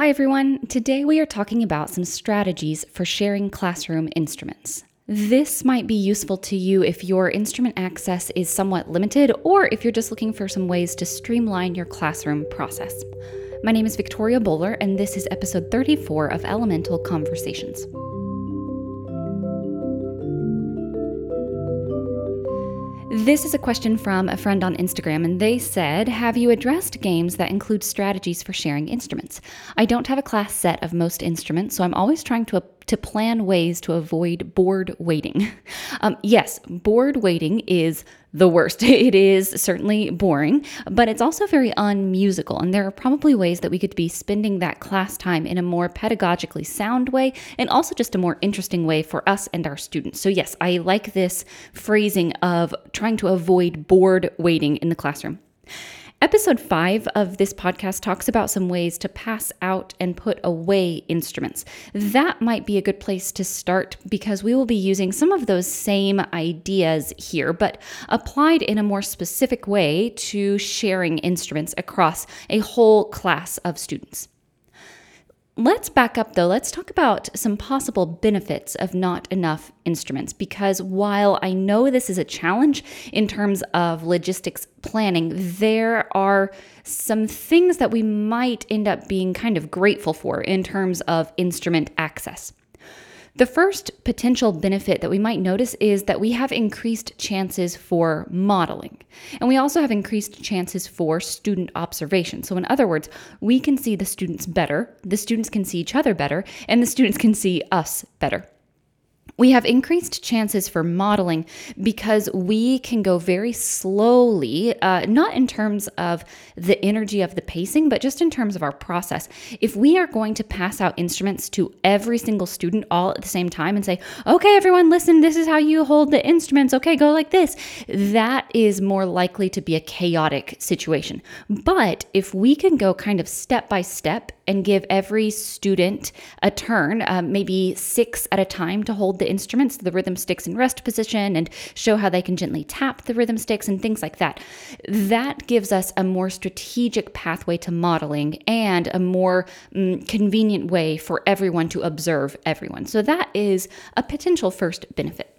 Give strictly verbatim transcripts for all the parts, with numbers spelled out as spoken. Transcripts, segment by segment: Hi everyone, today we are talking about some strategies for sharing classroom instruments. This might be useful to you if your instrument access is somewhat limited or if you're just looking for some ways to streamline your classroom process. My name is Victoria Bowler and this is episode thirty-four of Elemental Conversations. This is a question from a friend on Instagram, and they said, have you addressed games that include strategies for sharing instruments? I don't have a class set of most instruments, so I'm always trying to to plan ways to avoid board waiting. Um, yes, board waiting is the worst. It is certainly boring, but it's also very unmusical, and there are probably ways that we could be spending that class time in a more pedagogically sound way and also just a more interesting way for us and our students. So yes, I like this phrasing of trying to avoid board waiting in the classroom. Episode five of this podcast talks about some ways to pass out and put away instruments. That might be a good place to start because we will be using some of those same ideas here, but applied in a more specific way to sharing instruments across a whole class of students. Let's back up though. Let's talk about some possible benefits of not enough instruments, because while I know this is a challenge in terms of logistics planning, there are some things that we might end up being kind of grateful for in terms of instrument access. The first potential benefit that we might notice is that we have increased chances for modeling, and we also have increased chances for student observation. So in other words, we can see the students better, the students can see each other better, and the students can see us better. We have increased chances for modeling because we can go very slowly, uh, not in terms of the energy of the pacing, but just in terms of our process. If we are going to pass out instruments to every single student all at the same time and say, okay, everyone, listen, this is how you hold the instruments. Okay, go like this. That is more likely to be a chaotic situation. But if we can go kind of step by step and give every student a turn, uh, maybe six at a time to hold the instruments, the rhythm sticks in rest position, and show how they can gently tap the rhythm sticks and things like that. That gives us a more strategic pathway to modeling and a more mm, convenient way for everyone to observe everyone. So that is a potential first benefit.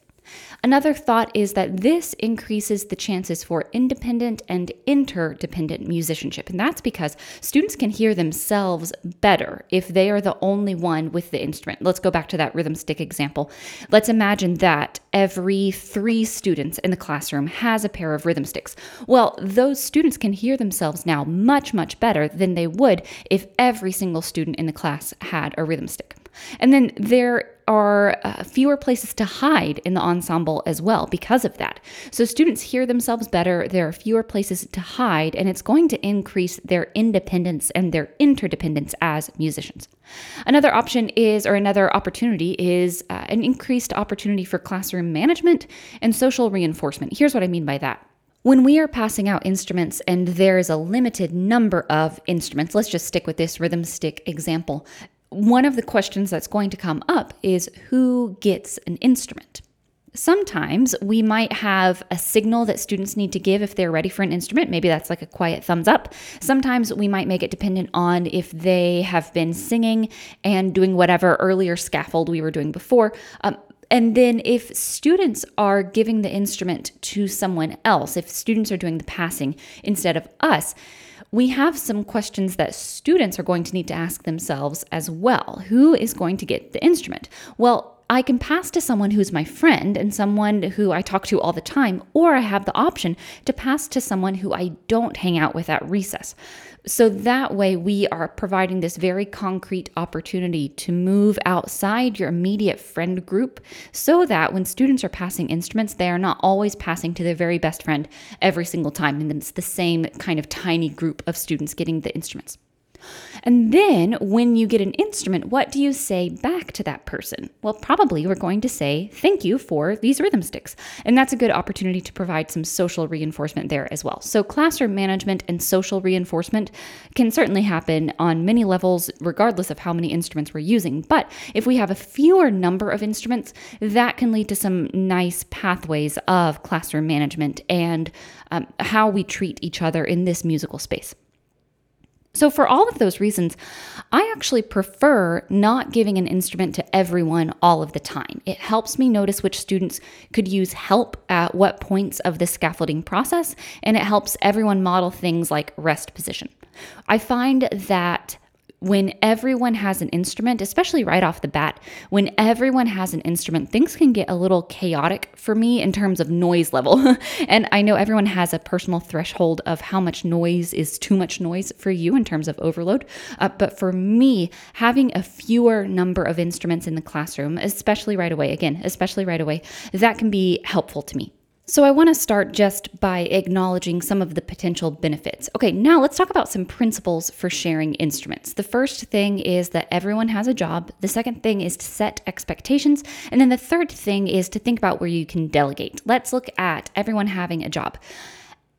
Another thought is that this increases the chances for independent and interdependent musicianship, and that's because students can hear themselves better if they are the only one with the instrument. Let's go back to that rhythm stick example. Let's imagine that every three students in the classroom has a pair of rhythm sticks. Well, those students can hear themselves now much, much better than they would if every single student in the class had a rhythm stick. And then there are uh, fewer places to hide in the ensemble as well because of that. So students hear themselves better, there are fewer places to hide, and it's going to increase their independence and their interdependence as musicians. Another option is, or another opportunity is uh, an increased opportunity for classroom management and social reinforcement. Here's what I mean by that. When we are passing out instruments and there is a limited number of instruments, let's just stick with this rhythm stick example. One of the questions that's going to come up is who gets an instrument? Sometimes we might have a signal that students need to give if they're ready for an instrument. Maybe that's like a quiet thumbs up. Sometimes we might make it dependent on if they have been singing and doing whatever earlier scaffold we were doing before. Um, And then if students are giving the instrument to someone else, if students are doing the passing instead of us, we have some questions that students are going to need to ask themselves as well. Who is going to get the instrument? Well, I can pass to someone who's my friend and someone who I talk to all the time, or I have the option to pass to someone who I don't hang out with at recess. So that way we are providing this very concrete opportunity to move outside your immediate friend group so that when students are passing instruments, they are not always passing to their very best friend every single time. And it's the same kind of tiny group of students getting the instruments. And then when you get an instrument, what do you say back to that person? Well, probably we're going to say, thank you for these rhythm sticks. And that's a good opportunity to provide some social reinforcement there as well. So classroom management and social reinforcement can certainly happen on many levels, regardless of how many instruments we're using. But if we have a fewer number of instruments, that can lead to some nice pathways of classroom management and um, how we treat each other in this musical space. So for all of those reasons, I actually prefer not giving an instrument to everyone all of the time. It helps me notice which students could use help at what points of the scaffolding process, and it helps everyone model things like rest position. I find that when everyone has an instrument, especially right off the bat, when everyone has an instrument, things can get a little chaotic for me in terms of noise level. And I know everyone has a personal threshold of how much noise is too much noise for you in terms of overload. Uh, but for me, having a fewer number of instruments in the classroom, especially right away, again, especially right away, that can be helpful to me. So I want to start just by acknowledging some of the potential benefits. Okay, now let's talk about some principles for sharing instruments. The first thing is that everyone has a job. The second thing is to set expectations. And then the third thing is to think about where you can delegate. Let's look at everyone having a job.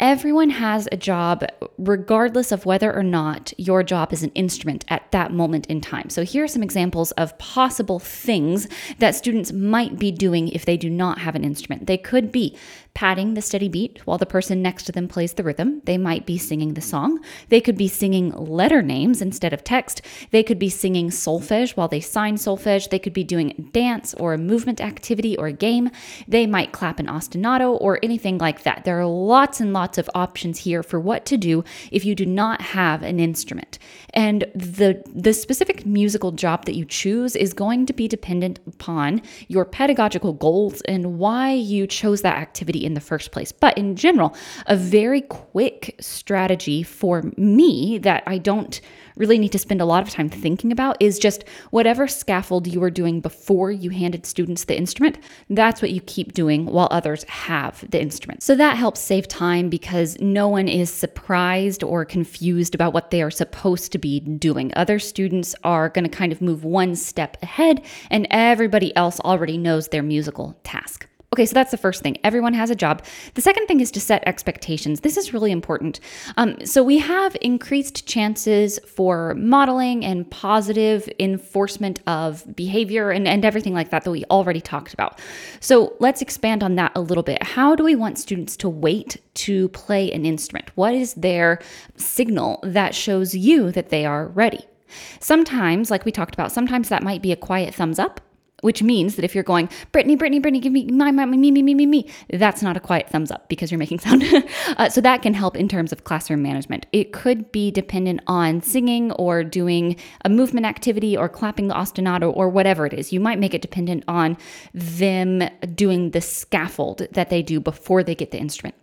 Everyone has a job regardless of whether or not your job is an instrument at that moment in time. So here are some examples of possible things that students might be doing if they do not have an instrument. They could be patting the steady beat while the person next to them plays the rhythm. They might be singing the song. They could be singing letter names instead of text. They could be singing solfege while they sign solfege. They could be doing a dance or a movement activity or a game. They might clap an ostinato or anything like that. There are lots and lots of options here for what to do if you do not have an instrument. And the the specific musical job that you choose is going to be dependent upon your pedagogical goals and why you chose that activity in the first place. But in general, a very quick strategy for me that I don't really need to spend a lot of time thinking about is just whatever scaffold you were doing before you handed students the instrument, that's what you keep doing while others have the instrument. So that helps save time because no one is surprised or confused about what they are supposed to be doing. Other students are going to kind of move one step ahead and everybody else already knows their musical task. Okay, so that's the first thing. Everyone has a job. The second thing is to set expectations. This is really important. Um, so we have increased chances for modeling and positive enforcement of behavior and, and everything like that that we already talked about. So let's expand on that a little bit. How do we want students to wait to play an instrument? What is their signal that shows you that they are ready? Sometimes, like we talked about, sometimes that might be a quiet thumbs up, which means that if you're going, Brittany, Brittany, Brittany, give me my, my, me, me, me, me, me, that's not a quiet thumbs up because you're making sound. uh, so that can help in terms of classroom management. It could be dependent on singing or doing a movement activity or clapping the ostinato or whatever it is. You might make it dependent on them doing the scaffold that they do before they get the instrument.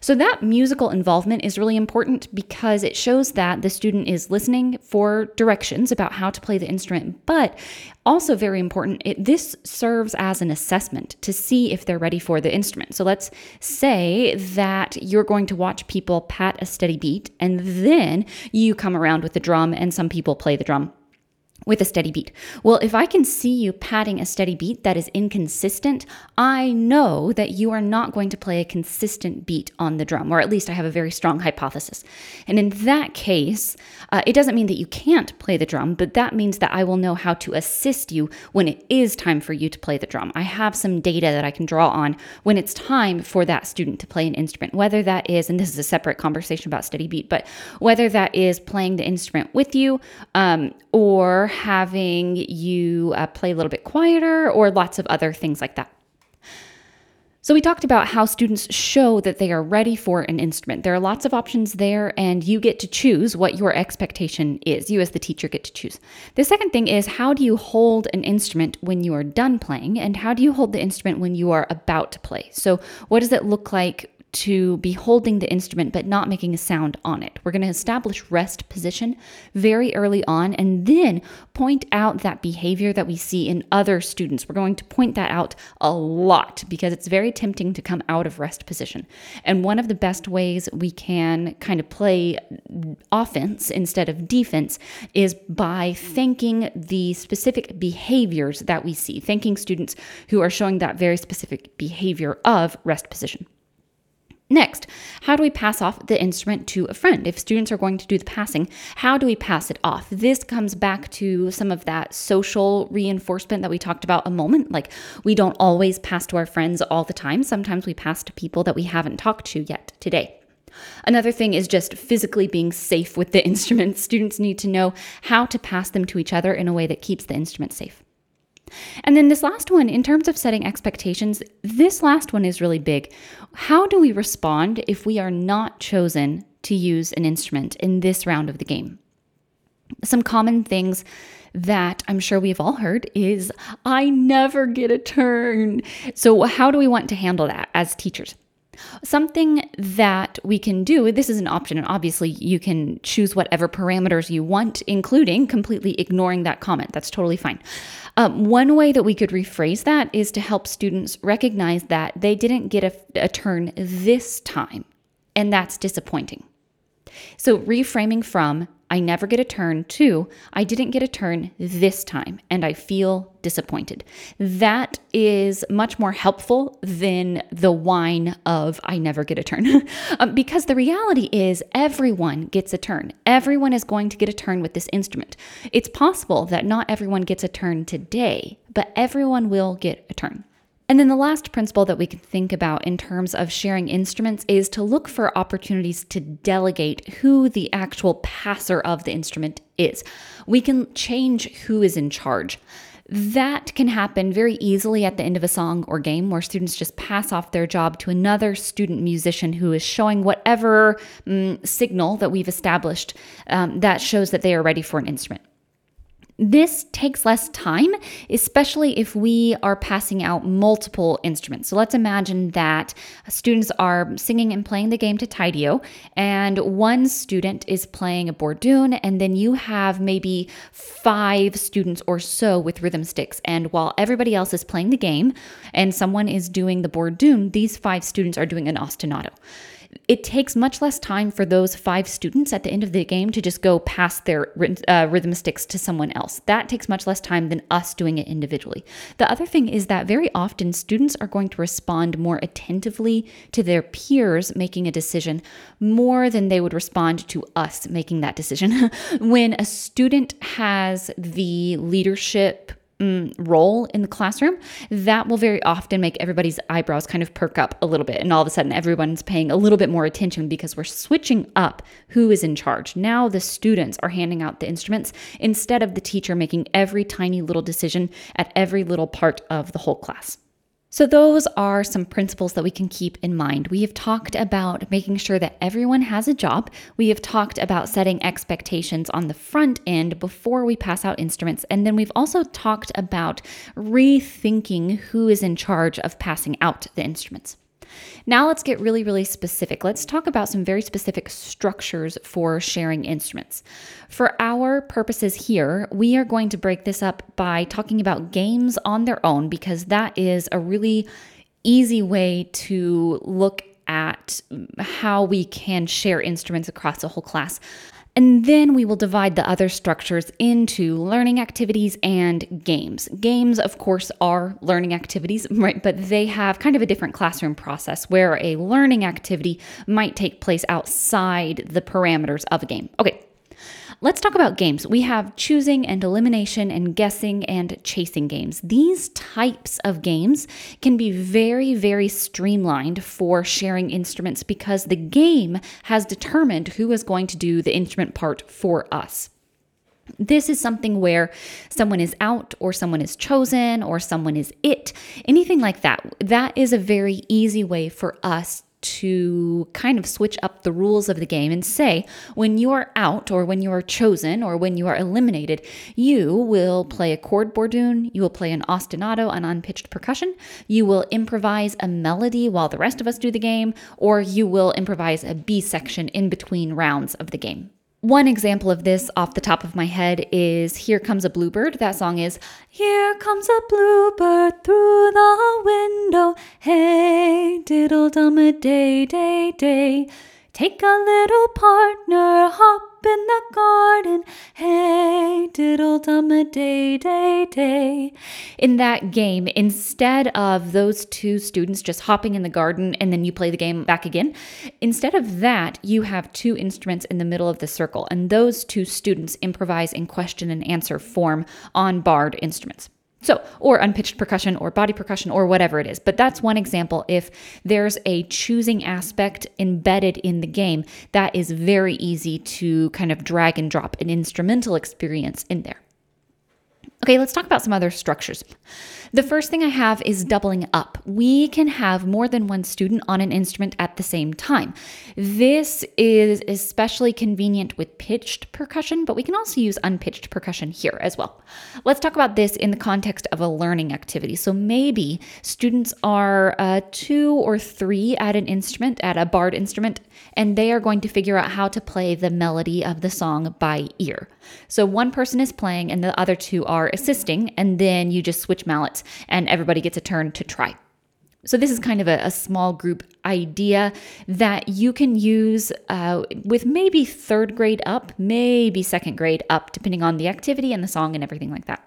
So that musical involvement is really important because it shows that the student is listening for directions about how to play the instrument, but also very important, it, this serves as an assessment to see if they're ready for the instrument. So let's say that you're going to watch people pat a steady beat and then you come around with the drum and some people play the drum with a steady beat. Well, if I can see you patting a steady beat that is inconsistent, I know that you are not going to play a consistent beat on the drum, or at least I have a very strong hypothesis. And in that case, uh, it doesn't mean that you can't play the drum, but that means that I will know how to assist you when it is time for you to play the drum. I have some data that I can draw on when it's time for that student to play an instrument, whether that is, and this is a separate conversation about steady beat, but whether that is playing the instrument with you, um, or having you uh, play a little bit quieter or lots of other things like that. So we talked about how students show that they are ready for an instrument. There are lots of options there and you get to choose what your expectation is. You as the teacher get to choose. The second thing is, how do you hold an instrument when you are done playing and how do you hold the instrument when you are about to play? So what does it look like to be holding the instrument but not making a sound on it? We're going to establish rest position very early on and then point out that behavior that we see in other students. We're going to point that out a lot because it's very tempting to come out of rest position. And one of the best ways we can kind of play offense instead of defense is by thanking the specific behaviors that we see, thanking students who are showing that very specific behavior of rest position. Next, how do we pass off the instrument to a friend? If students are going to do the passing, how do we pass it off? This comes back to some of that social reinforcement that we talked about a moment. Like, we don't always pass to our friends all the time. Sometimes we pass to people that we haven't talked to yet today. Another thing is just physically being safe with the instruments. Students need to know how to pass them to each other in a way that keeps the instrument safe. And then this last one, in terms of setting expectations, this last one is really big. How do we respond if we are not chosen to use an instrument in this round of the game? Some common things that I'm sure we've all heard is, I never get a turn. So how do we want to handle that as teachers? Something that we can do, this is an option, and obviously you can choose whatever parameters you want, including completely ignoring that comment. That's totally fine. Um, one way that we could rephrase that is to help students recognize that they didn't get a, a turn this time, and that's disappointing. So reframing from, I never get a turn, to, I didn't get a turn this time, and I feel disappointed. That is much more helpful than the whine of, I never get a turn. um, because the reality is everyone gets a turn. Everyone is going to get a turn with this instrument. It's possible that not everyone gets a turn today, but everyone will get a turn. And then the last principle that we can think about in terms of sharing instruments is to look for opportunities to delegate who the actual passer of the instrument is. We can change who is in charge. That can happen very easily at the end of a song or game, where students just pass off their job to another student musician who is showing whatever mm, signal that we've established um, that shows that they are ready for an instrument. This takes less time, especially if we are passing out multiple instruments. So let's imagine that students are singing and playing the game to Taidio, and one student is playing a bourdon, and then you have maybe five students or so with rhythm sticks. And while everybody else is playing the game and someone is doing the bourdon, these five students are doing an ostinato. It takes much less time for those five students at the end of the game to just go pass their uh, rhythm sticks to someone else. That takes much less time than us doing it individually. The other thing is that very often students are going to respond more attentively to their peers making a decision more than they would respond to us making that decision. When a student has the leadership role in the classroom, that will very often make everybody's eyebrows kind of perk up a little bit. And all of a sudden, everyone's paying a little bit more attention because we're switching up who is in charge. Now the students are handing out the instruments instead of the teacher making every tiny little decision at every little part of the whole class. So those are some principles that we can keep in mind. We have talked about making sure that everyone has a job. We have talked about setting expectations on the front end before we pass out instruments. And then we've also talked about rethinking who is in charge of passing out the instruments. Now let's get really, really specific. Let's talk about some very specific structures for sharing instruments. For our purposes here, we are going to break this up by talking about games on their own, because that is a really easy way to look at how we can share instruments across the whole class. And then we will divide the other structures into learning activities and games. Games, of course, are learning activities, right? But they have kind of a different classroom process, where a learning activity might take place outside the parameters of a game. Okay, let's talk about games. We have choosing and elimination and guessing and chasing games. These types of games can be very, very streamlined for sharing instruments, because the game has determined who is going to do the instrument part for us. This is something where someone is out, or someone is chosen, or someone is it, anything like that. That is a very easy way for us to kind of switch up the rules of the game and say, when you are out, or when you are chosen, or when you are eliminated, you will play a chord bourdon, you will play an ostinato, an unpitched percussion, you will improvise a melody while the rest of us do the game, or you will improvise a B section in between rounds of the game. One example of this off the top of my head is Here Comes a Bluebird. That song is, here comes a bluebird through the window. Hey, diddle-dum-a-day-day-day. Take a little partner, hop in the garden. Hey, diddle-dum-a-day-day-day. In that game, instead of those two students just hopping in the garden and then you play the game back again, instead of that, you have two instruments in the middle of the circle, and those two students improvise in question and answer form on barred instruments. So, or unpitched percussion or body percussion or whatever it is. But that's one example. If there's a choosing aspect embedded in the game, that is very easy to kind of drag and drop an instrumental experience in there. Okay, let's talk about some other structures. The first thing I have is doubling up. We can have more than one student on an instrument at the same time. This is especially convenient with pitched percussion, but we can also use unpitched percussion here as well. Let's talk about this in the context of a learning activity. So maybe students are uh, two or three at an instrument, at a barred instrument, and they are going to figure out how to play the melody of the song by ear. So one person is playing and the other two are assisting, and then you just switch mallets and everybody gets a turn to try. So this is kind of a, a small group idea that you can use uh, with maybe third grade up, maybe second grade up, depending on the activity and the song and everything like that.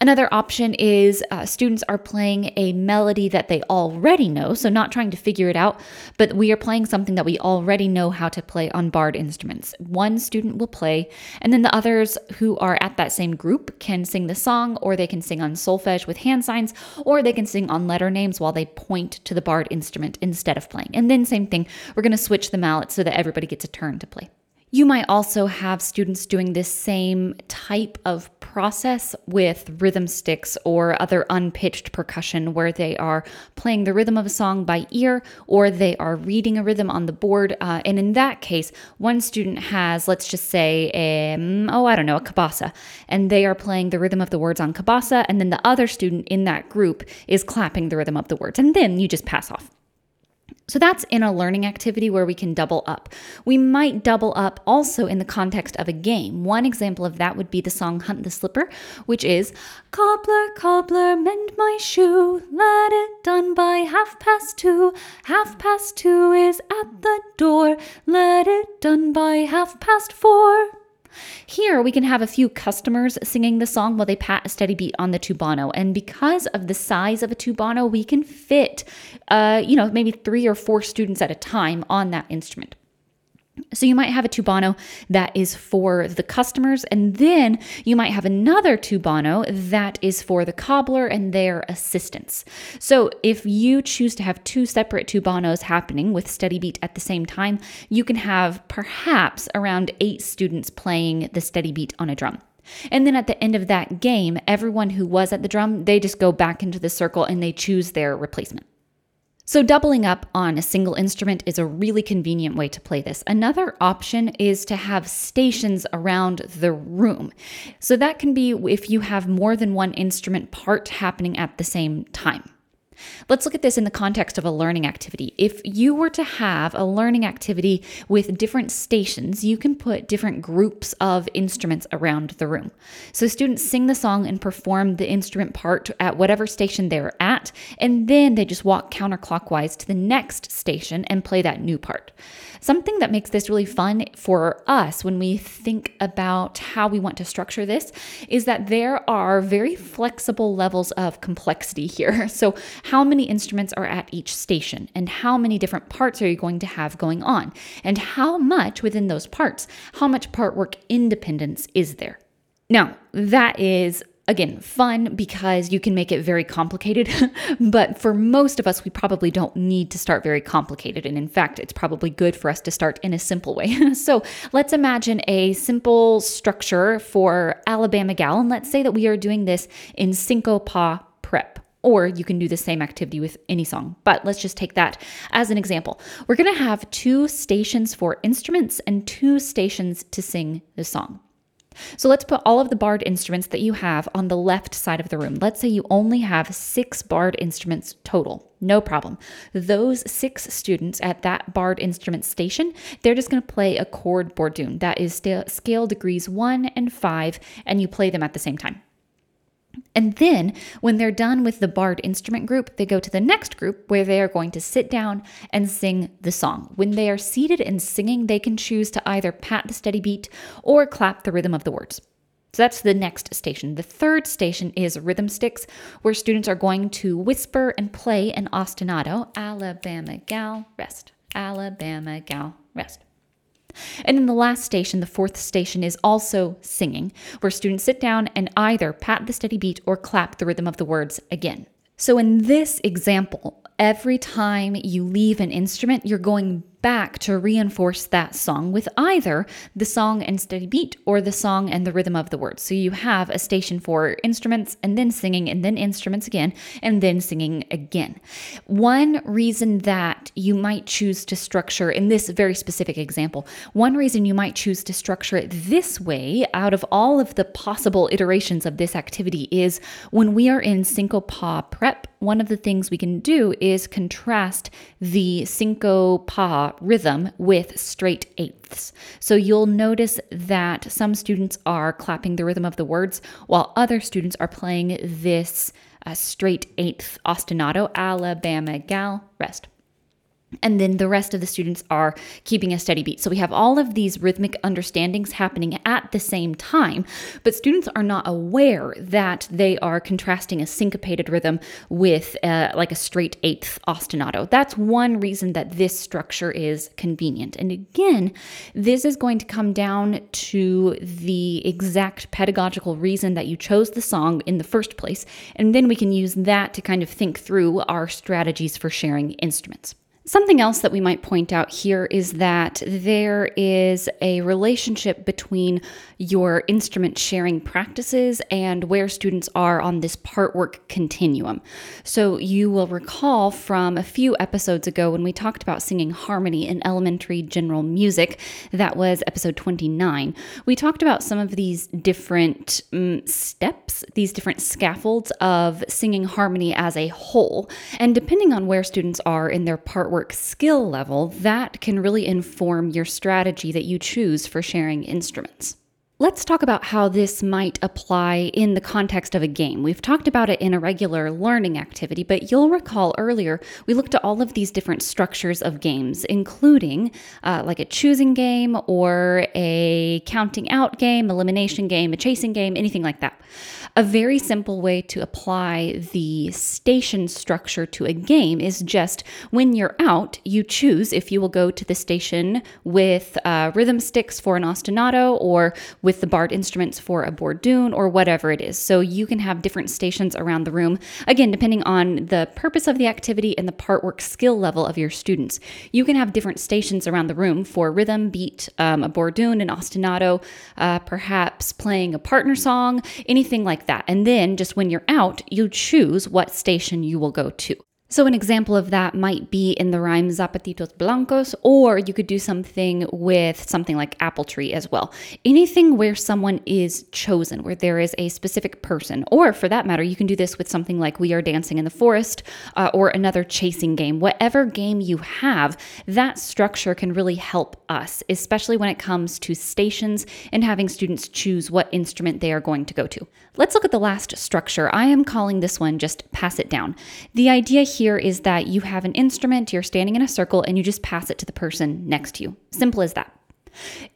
Another option is uh, students are playing a melody that they already know, so not trying to figure it out, but we are playing something that we already know how to play on barred instruments. One student will play, and then the others who are at that same group can sing the song, or they can sing on solfege with hand signs, or they can sing on letter names while they point to the barred instrument instead of playing. And then same thing, we're going to switch the mallet so that everybody gets a turn to play. You might also have students doing this same type of process with rhythm sticks or other unpitched percussion where they are playing the rhythm of a song by ear or they are reading a rhythm on the board. Uh, and in that case, one student has, let's just say, a, oh, I don't know, a kielbasa, and they are playing the rhythm of the words on kielbasa. And then the other student in that group is clapping the rhythm of the words. And then you just pass off. So that's in a learning activity where we can double up. We might double up also in the context of a game. One example of that would be the song Hunt the Slipper, which is, cobbler, cobbler, mend my shoe, let it done by half past two, half past two is at the door, let it done by half past four. Here, we can have a few customers singing the song while they pat a steady beat on the tubaano. And because of the size of a tubaano, we can fit, uh, you know, maybe three or four students at a time on that instrument. So you might have a tubaano that is for the customers, and then you might have another tubaano that is for the cobbler and their assistants. So if you choose to have two separate tubanos happening with steady beat at the same time, you can have perhaps around eight students playing the steady beat on a drum. And then at the end of that game, everyone who was at the drum, they just go back into the circle and they choose their replacement. So doubling up on a single instrument is a really convenient way to play this. Another option is to have stations around the room. So that can be if you have more than one instrument part happening at the same time. Let's look at this in the context of a learning activity. If you were to have a learning activity with different stations, you can put different groups of instruments around the room. So students sing the song and perform the instrument part at whatever station they're at, and then they just walk counterclockwise to the next station and play that new part. Something that makes this really fun for us when we think about how we want to structure this is that there are very flexible levels of complexity here. So how many instruments are at each station, and how many different parts are you going to have going on, and how much within those parts, how much part work independence is there? Now, that is again, fun because you can make it very complicated, but for most of us, we probably don't need to start very complicated. And in fact, it's probably good for us to start in a simple way. So let's imagine a simple structure for Alabama Gal, and let's say that we are doing this in Syncopah Prep. Or you can do the same activity with any song, but let's just take that as an example. We're going to have two stations for instruments and two stations to sing the song. So let's put all of the barred instruments that you have on the left side of the room. Let's say you only have six barred instruments total. No problem. Those six students at that barred instrument station, they're just going to play a chord bourdon. That is scale degrees one and five, and you play them at the same time. And then when they're done with the barred instrument group, they go to the next group where they are going to sit down and sing the song. When they are seated and singing, they can choose to either pat the steady beat or clap the rhythm of the words. So that's the next station. The third station is rhythm sticks, where students are going to whisper and play an ostinato. Alabama Gal, rest. Alabama Gal, rest. And then the last station, the fourth station, is also singing, where students sit down and either pat the steady beat or clap the rhythm of the words again. So in this example, every time you leave an instrument, you're going back to reinforce that song with either the song and steady beat or the song and the rhythm of the words. So you have a station for instruments and then singing and then instruments again and then singing again. One reason that you might choose to structure in this very specific example, one reason you might choose to structure it this way out of all of the possible iterations of this activity is when we are in syncopah prep, one of the things we can do is contrast the syncopah rhythm with straight eighths. So you'll notice that some students are clapping the rhythm of the words while other students are playing this uh, straight eighth ostinato, Alabama Gal, rest. And then the rest of the students are keeping a steady beat. So we have all of these rhythmic understandings happening at the same time, but students are not aware that they are contrasting a syncopated rhythm with uh, like a straight eighth ostinato. That's one reason that this structure is convenient. And again, this is going to come down to the exact pedagogical reason that you chose the song in the first place. And then we can use that to kind of think through our strategies for sharing instruments. Something else that we might point out here is that there is a relationship between your instrument sharing practices and where students are on this partwork continuum. So you will recall from a few episodes ago when we talked about singing harmony in elementary general music, that was episode twenty-nine, we talked about some of these different um, steps, these different scaffolds of singing harmony as a whole. And depending on where students are in their partwork skill level, that can really inform your strategy that you choose for sharing instruments. Let's talk about how this might apply in the context of a game. We've talked about it in a regular learning activity, but you'll recall earlier we looked at all of these different structures of games, including uh, like a choosing game or a counting out game, elimination game, a chasing game, anything like that. A very simple way to apply the station structure to a game is just when you're out, you choose if you will go to the station with uh, rhythm sticks for an ostinato or with with the barred instruments for a bourdon or whatever it is. So you can have different stations around the room, again, depending on the purpose of the activity and the partwork skill level of your students. You can have different stations around the room for rhythm, beat, um, a bourdon, an ostinato, uh, perhaps playing a partner song, anything like that. And then just when you're out, you choose what station you will go to. So an example of that might be in the rhyme Zapatitos Blancos, or you could do something with something like Apple Tree as well. Anything where someone is chosen, where there is a specific person, or for that matter, you can do this with something like We Are Dancing in the Forest uh, or another chasing game. Whatever game you have, that structure can really help us, especially when it comes to stations and having students choose what instrument they are going to go to. Let's look at the last structure. I am calling this one just pass it down. The idea here Here is that you have an instrument, you're standing in a circle, and you just pass it to the person next to you. Simple as that.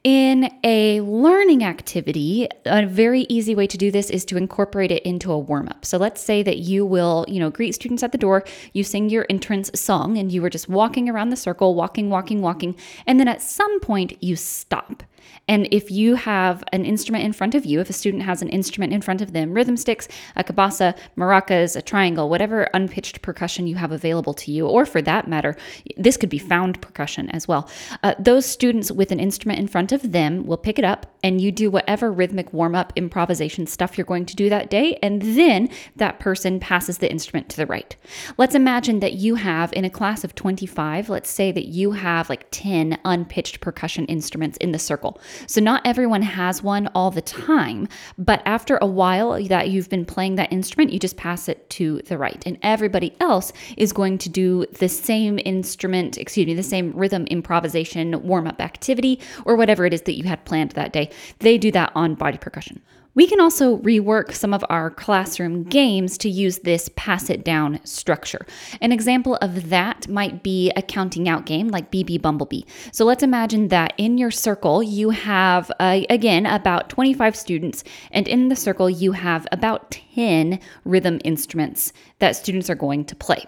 In a learning activity, a very easy way to do this is to incorporate it into a warm-up. So let's say that you will, you know, greet students at the door, you sing your entrance song, and you were just walking around the circle, walking, walking, walking, and then at some point you stop. And if you have an instrument in front of you, if a student has an instrument in front of them, rhythm sticks, a cabasa, maracas, a triangle, whatever unpitched percussion you have available to you, or for that matter, this could be found percussion as well. Uh, those students with an instrument in front of them will pick it up and you do whatever rhythmic warm-up improvisation stuff you're going to do that day. And then that person passes the instrument to the right. Let's imagine that you have in a class of twenty-five, let's say that you have like ten unpitched percussion instruments in the circle. So not everyone has one all the time, but after a while that you've been playing that instrument, you just pass it to the right. And everybody else is going to do the same instrument, excuse me, the same rhythm improvisation warm-up activity or whatever it is that you had planned that day. They do that on body percussion. We can also rework some of our classroom games to use this pass it down structure. An example of that might be a counting out game like B B Bumblebee. So let's imagine that in your circle, you have, uh, again, about twenty-five students, and in the circle, you have about ten rhythm instruments that students are going to play.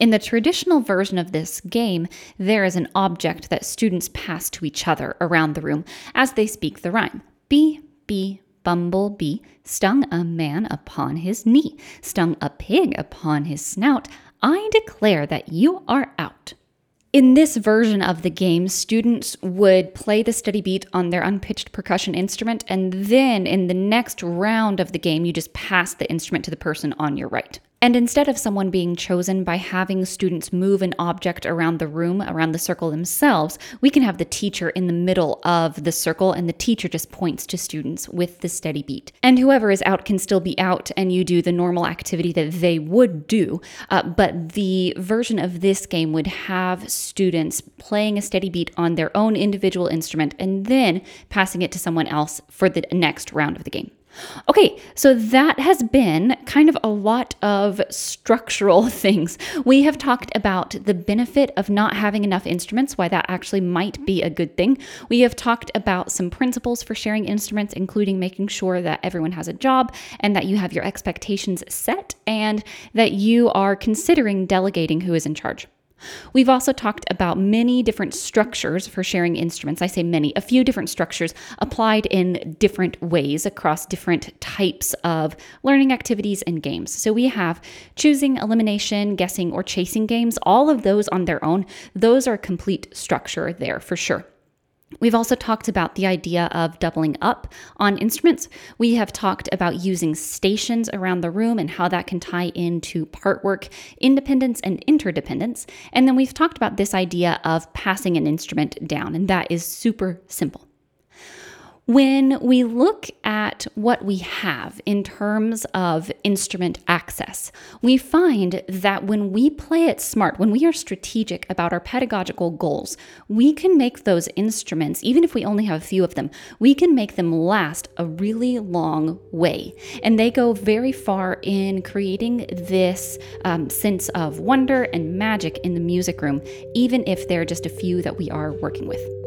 In the traditional version of this game, there is an object that students pass to each other around the room as they speak the rhyme. B B Bumblebee stung a man upon his knee, stung a pig upon his snout. I declare that you are out. In this version of the game, students would play the steady beat on their unpitched percussion instrument, and then in the next round of the game, you just pass the instrument to the person on your right. And instead of someone being chosen by having students move an object around the room, around the circle themselves, we can have the teacher in the middle of the circle, and the teacher just points to students with the steady beat. And whoever is out can still be out, and you do the normal activity that they would do, uh, but the version of this game would have students playing a steady beat on their own individual instrument and then passing it to someone else for the next round of the game. Okay, so that has been kind of a lot of structural things. We have talked about the benefit of not having enough instruments, why that actually might be a good thing. We have talked about some principles for sharing instruments, including making sure that everyone has a job and that you have your expectations set and that you are considering delegating who is in charge. We've also talked about many different structures for sharing instruments. I say many, a few different structures applied in different ways across different types of learning activities and games. So we have choosing, elimination, guessing, or chasing games. All of those on their own, those are a complete structure there for sure. We've also talked about the idea of doubling up on instruments. We have talked about using stations around the room and how that can tie into part work, independence, and interdependence. And then we've talked about this idea of passing an instrument down, and that is super simple. When we look at what we have in terms of instrument access, we find that when we play it smart, when we are strategic about our pedagogical goals, we can make those instruments, even if we only have a few of them, we can make them last a really long way. And they go very far in creating this um, sense of wonder and magic in the music room, even if they're just a few that we are working with.